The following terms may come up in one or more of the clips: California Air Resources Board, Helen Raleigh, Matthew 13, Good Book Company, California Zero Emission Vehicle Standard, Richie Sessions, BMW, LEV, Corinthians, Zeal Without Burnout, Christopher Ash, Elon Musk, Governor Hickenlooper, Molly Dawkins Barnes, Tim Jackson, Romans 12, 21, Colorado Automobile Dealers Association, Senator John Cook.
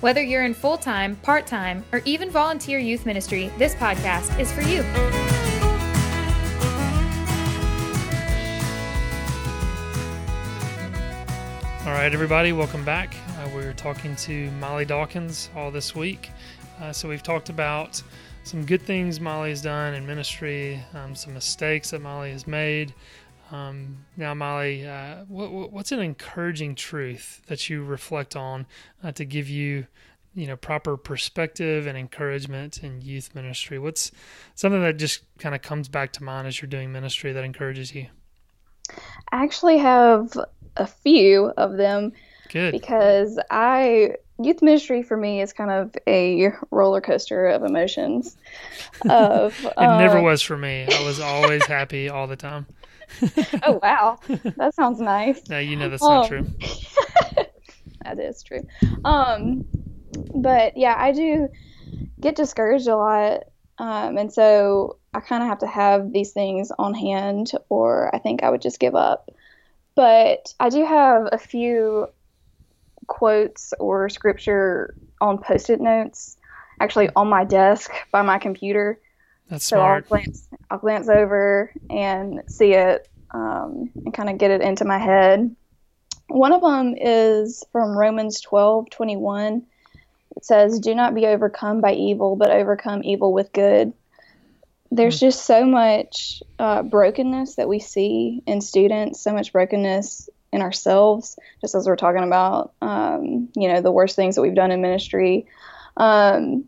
Whether you're in full-time, part-time, or even volunteer youth ministry, this podcast is for you. All right, everybody, welcome back. We're talking to Molly Dawkins all this week. So we've talked about some good things Molly has done in ministry, some mistakes that Molly has made. Now, Molly, what's an encouraging truth that you reflect on to give you, proper perspective and encouragement in youth ministry? What's something that just kind of comes back to mind as you're doing ministry that encourages you? I actually have a few of them. Good. Because youth ministry for me is kind of a roller coaster of emotions. It never was for me. I was always happy all the time. Oh, wow. That sounds nice. No, that's not true. That is true. But yeah, I do get discouraged a lot. And so I kind of have to have these things on hand, or I think I would just give up. But I do have a few quotes or scripture on Post-it notes, actually on my desk by my computer. That's so smart. I'll glance over and see it and kind of get it into my head. One of them is from Romans 12, 21. It says, "Do not be overcome by evil, but overcome evil with good." There's just so much brokenness that we see in students, so much brokenness in ourselves, just as we're talking about, the worst things that we've done in ministry. But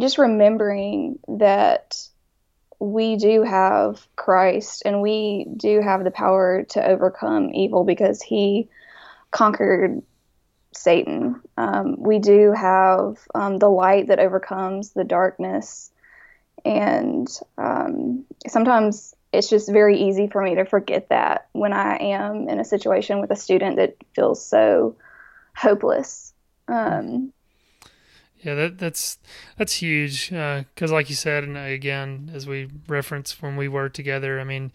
just remembering that we do have Christ and we do have the power to overcome evil because he conquered Satan. We do have the light that overcomes the darkness. And sometimes it's just very easy for me to forget that when I am in a situation with a student that feels so hopeless. Yeah, that's huge because like you said, and again, as we referenced when we were together, and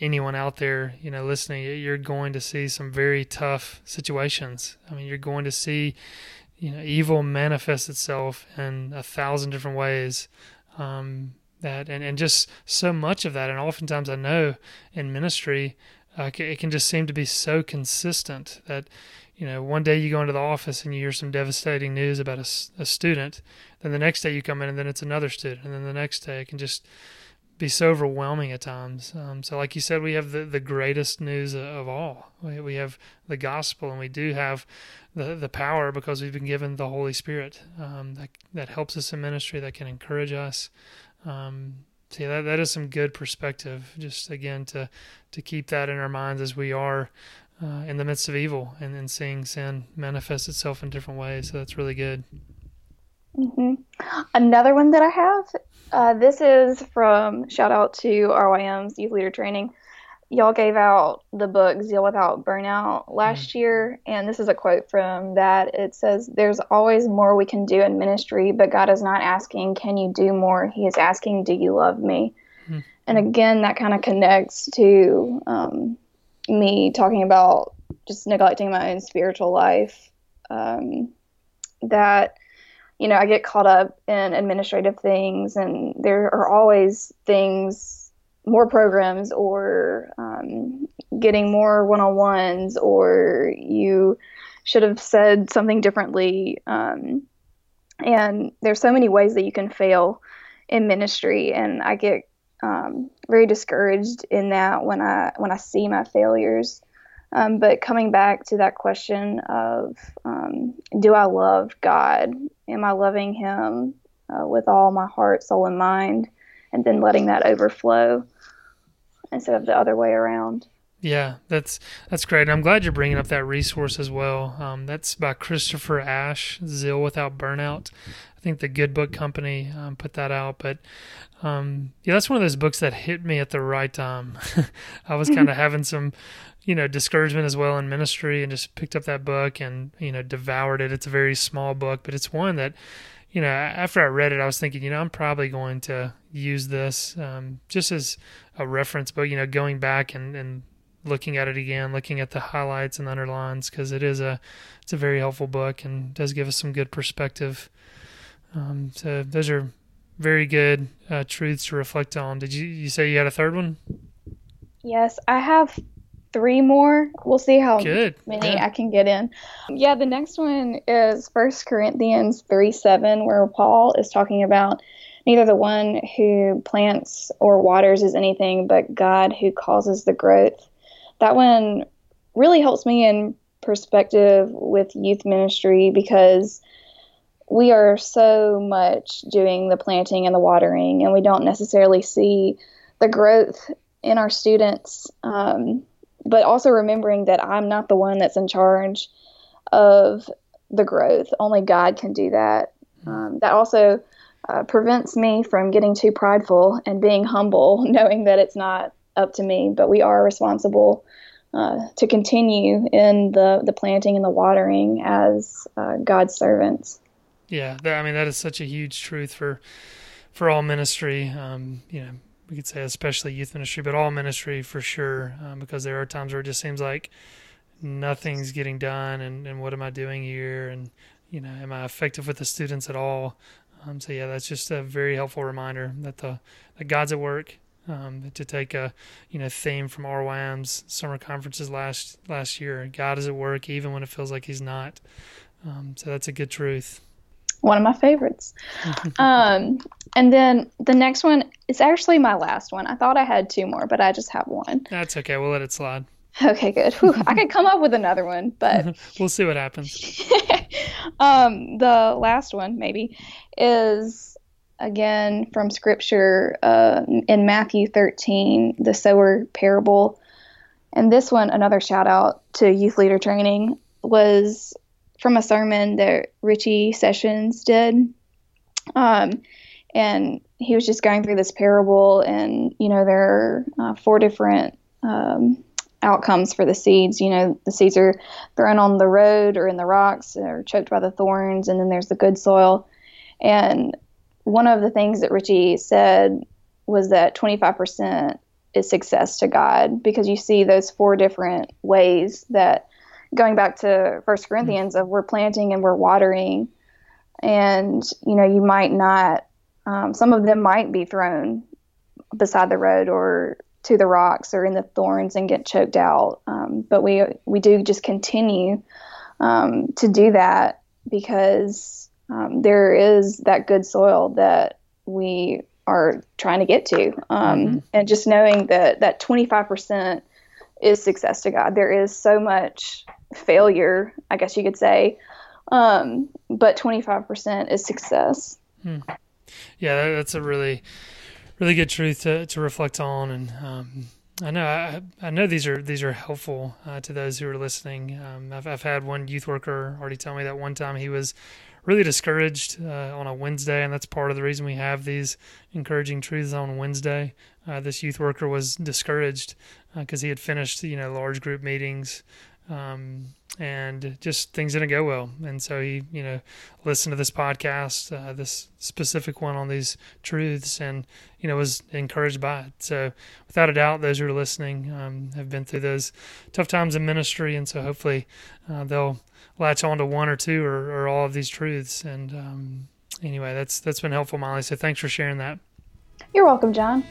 anyone out there, listening, you're going to see some very tough situations. You're going to see, evil manifest itself in 1,000 different ways. And just so much of that, and oftentimes I know in ministry, it can just seem to be so consistent that, one day you go into the office and you hear some devastating news about a student, then the next day you come in and then it's another student, and then the next day it can just be so overwhelming at times. So like you said, we have the greatest news of all. We have the gospel, and we do have the power because we've been given the Holy Spirit that helps us in ministry, that can encourage us. So that is some good perspective, just again, to keep that in our minds as we are in the midst of evil and then seeing sin manifest itself in different ways. So that's really good. Mm-hmm. Another one that I have, this is from, shout out to RYM's Youth Leader Training. Y'all gave out the book Zeal Without Burnout last year, and this is a quote from that. It says, "There's always more we can do in ministry, but God is not asking, can you do more? He is asking, do you love me?" Mm-hmm. And again, that kind of connects to me talking about just neglecting my own spiritual life, that I get caught up in administrative things, and there are always things, more programs, or getting more one-on-ones, or you should have said something differently. And there's so many ways that you can fail in ministry, and I get very discouraged in that when I see my failures. But coming back to that question of, do I love God? Am I loving him with all my heart, soul, and mind? And then letting that overflow instead of the other way around. Yeah, that's great. And I'm glad you're bringing up that resource as well. That's by Christopher Ash, Zeal Without Burnout. I think the Good Book Company put that out. But yeah, that's one of those books that hit me at the right time. I was kind of having some, discouragement as well in ministry, and just picked up that book and, devoured it. It's a very small book, but it's one that, after I read it, I was thinking, I'm probably going to use this just as a reference book, going back and looking at it again, looking at the highlights and underlines, because it's a very helpful book and does give us some good perspective. So those are very good truths to reflect on. Did you say you had a third one? Yes, I have three more. We'll see how many I can get in. Yeah, the next one is 1 Corinthians 3:7, where Paul is talking about neither the one who plants or waters is anything, but God who causes the growth. That one really helps me in perspective with youth ministry, because we are so much doing the planting and the watering, and we don't necessarily see the growth in our students. But also remembering that I'm not the one that's in charge of the growth. Only God can do that. That also prevents me from getting too prideful and being humble, knowing that it's not up to me, but we are responsible to continue in the planting and the watering as God's servants. Yeah, that is such a huge truth for all ministry. We could say especially youth ministry, but all ministry for sure, because there are times where it just seems like nothing's getting done, and what am I doing here, and am I effective with the students at all? So yeah, that's just a very helpful reminder that God's at work. To take a theme from RYM's summer conferences last year, God is at work even when it feels like He's not. So that's a good truth. One of my favorites. And then the next one is actually my last one. I thought I had two more, but I just have one. That's okay. We'll let it slide. Okay, good. Whew, I could come up with another one, but we'll see what happens. The last one maybe is, again, from Scripture in Matthew 13, the sower parable. And this one, another shout out to youth leader training, was from a sermon that Richie Sessions did. And he was just going through this parable, and, there are four different outcomes for the seeds. The seeds are thrown on the road or in the rocks or choked by the thorns, and then there's the good soil. And one of the things that Richie said was that 25% is success to God, because you see those four different ways that, going back to 1 Corinthians, of we're planting and we're watering, and you might not. Some of them might be thrown beside the road or to the rocks or in the thorns and get choked out. But we do just continue to do that, because there is that good soil that we are trying to get to, and just knowing that 25%. Is success to God. There is so much failure, I guess you could say, but 25% is success. Yeah, that's a really, really good truth to reflect on. And I know these are helpful to those who are listening. I've had one youth worker already tell me that one time he was really discouraged on a Wednesday, and that's part of the reason we have these encouraging truths on Wednesday. This youth worker was discouraged because he had finished, large group meetings, and just things didn't go well. And so he, listened to this podcast, this specific one on these truths, and, was encouraged by it. So without a doubt, those who are listening have been through those tough times in ministry. And so hopefully they'll latch on to one or two or all of these truths. And anyway, that's been helpful, Molly. So thanks for sharing that. You're welcome, John.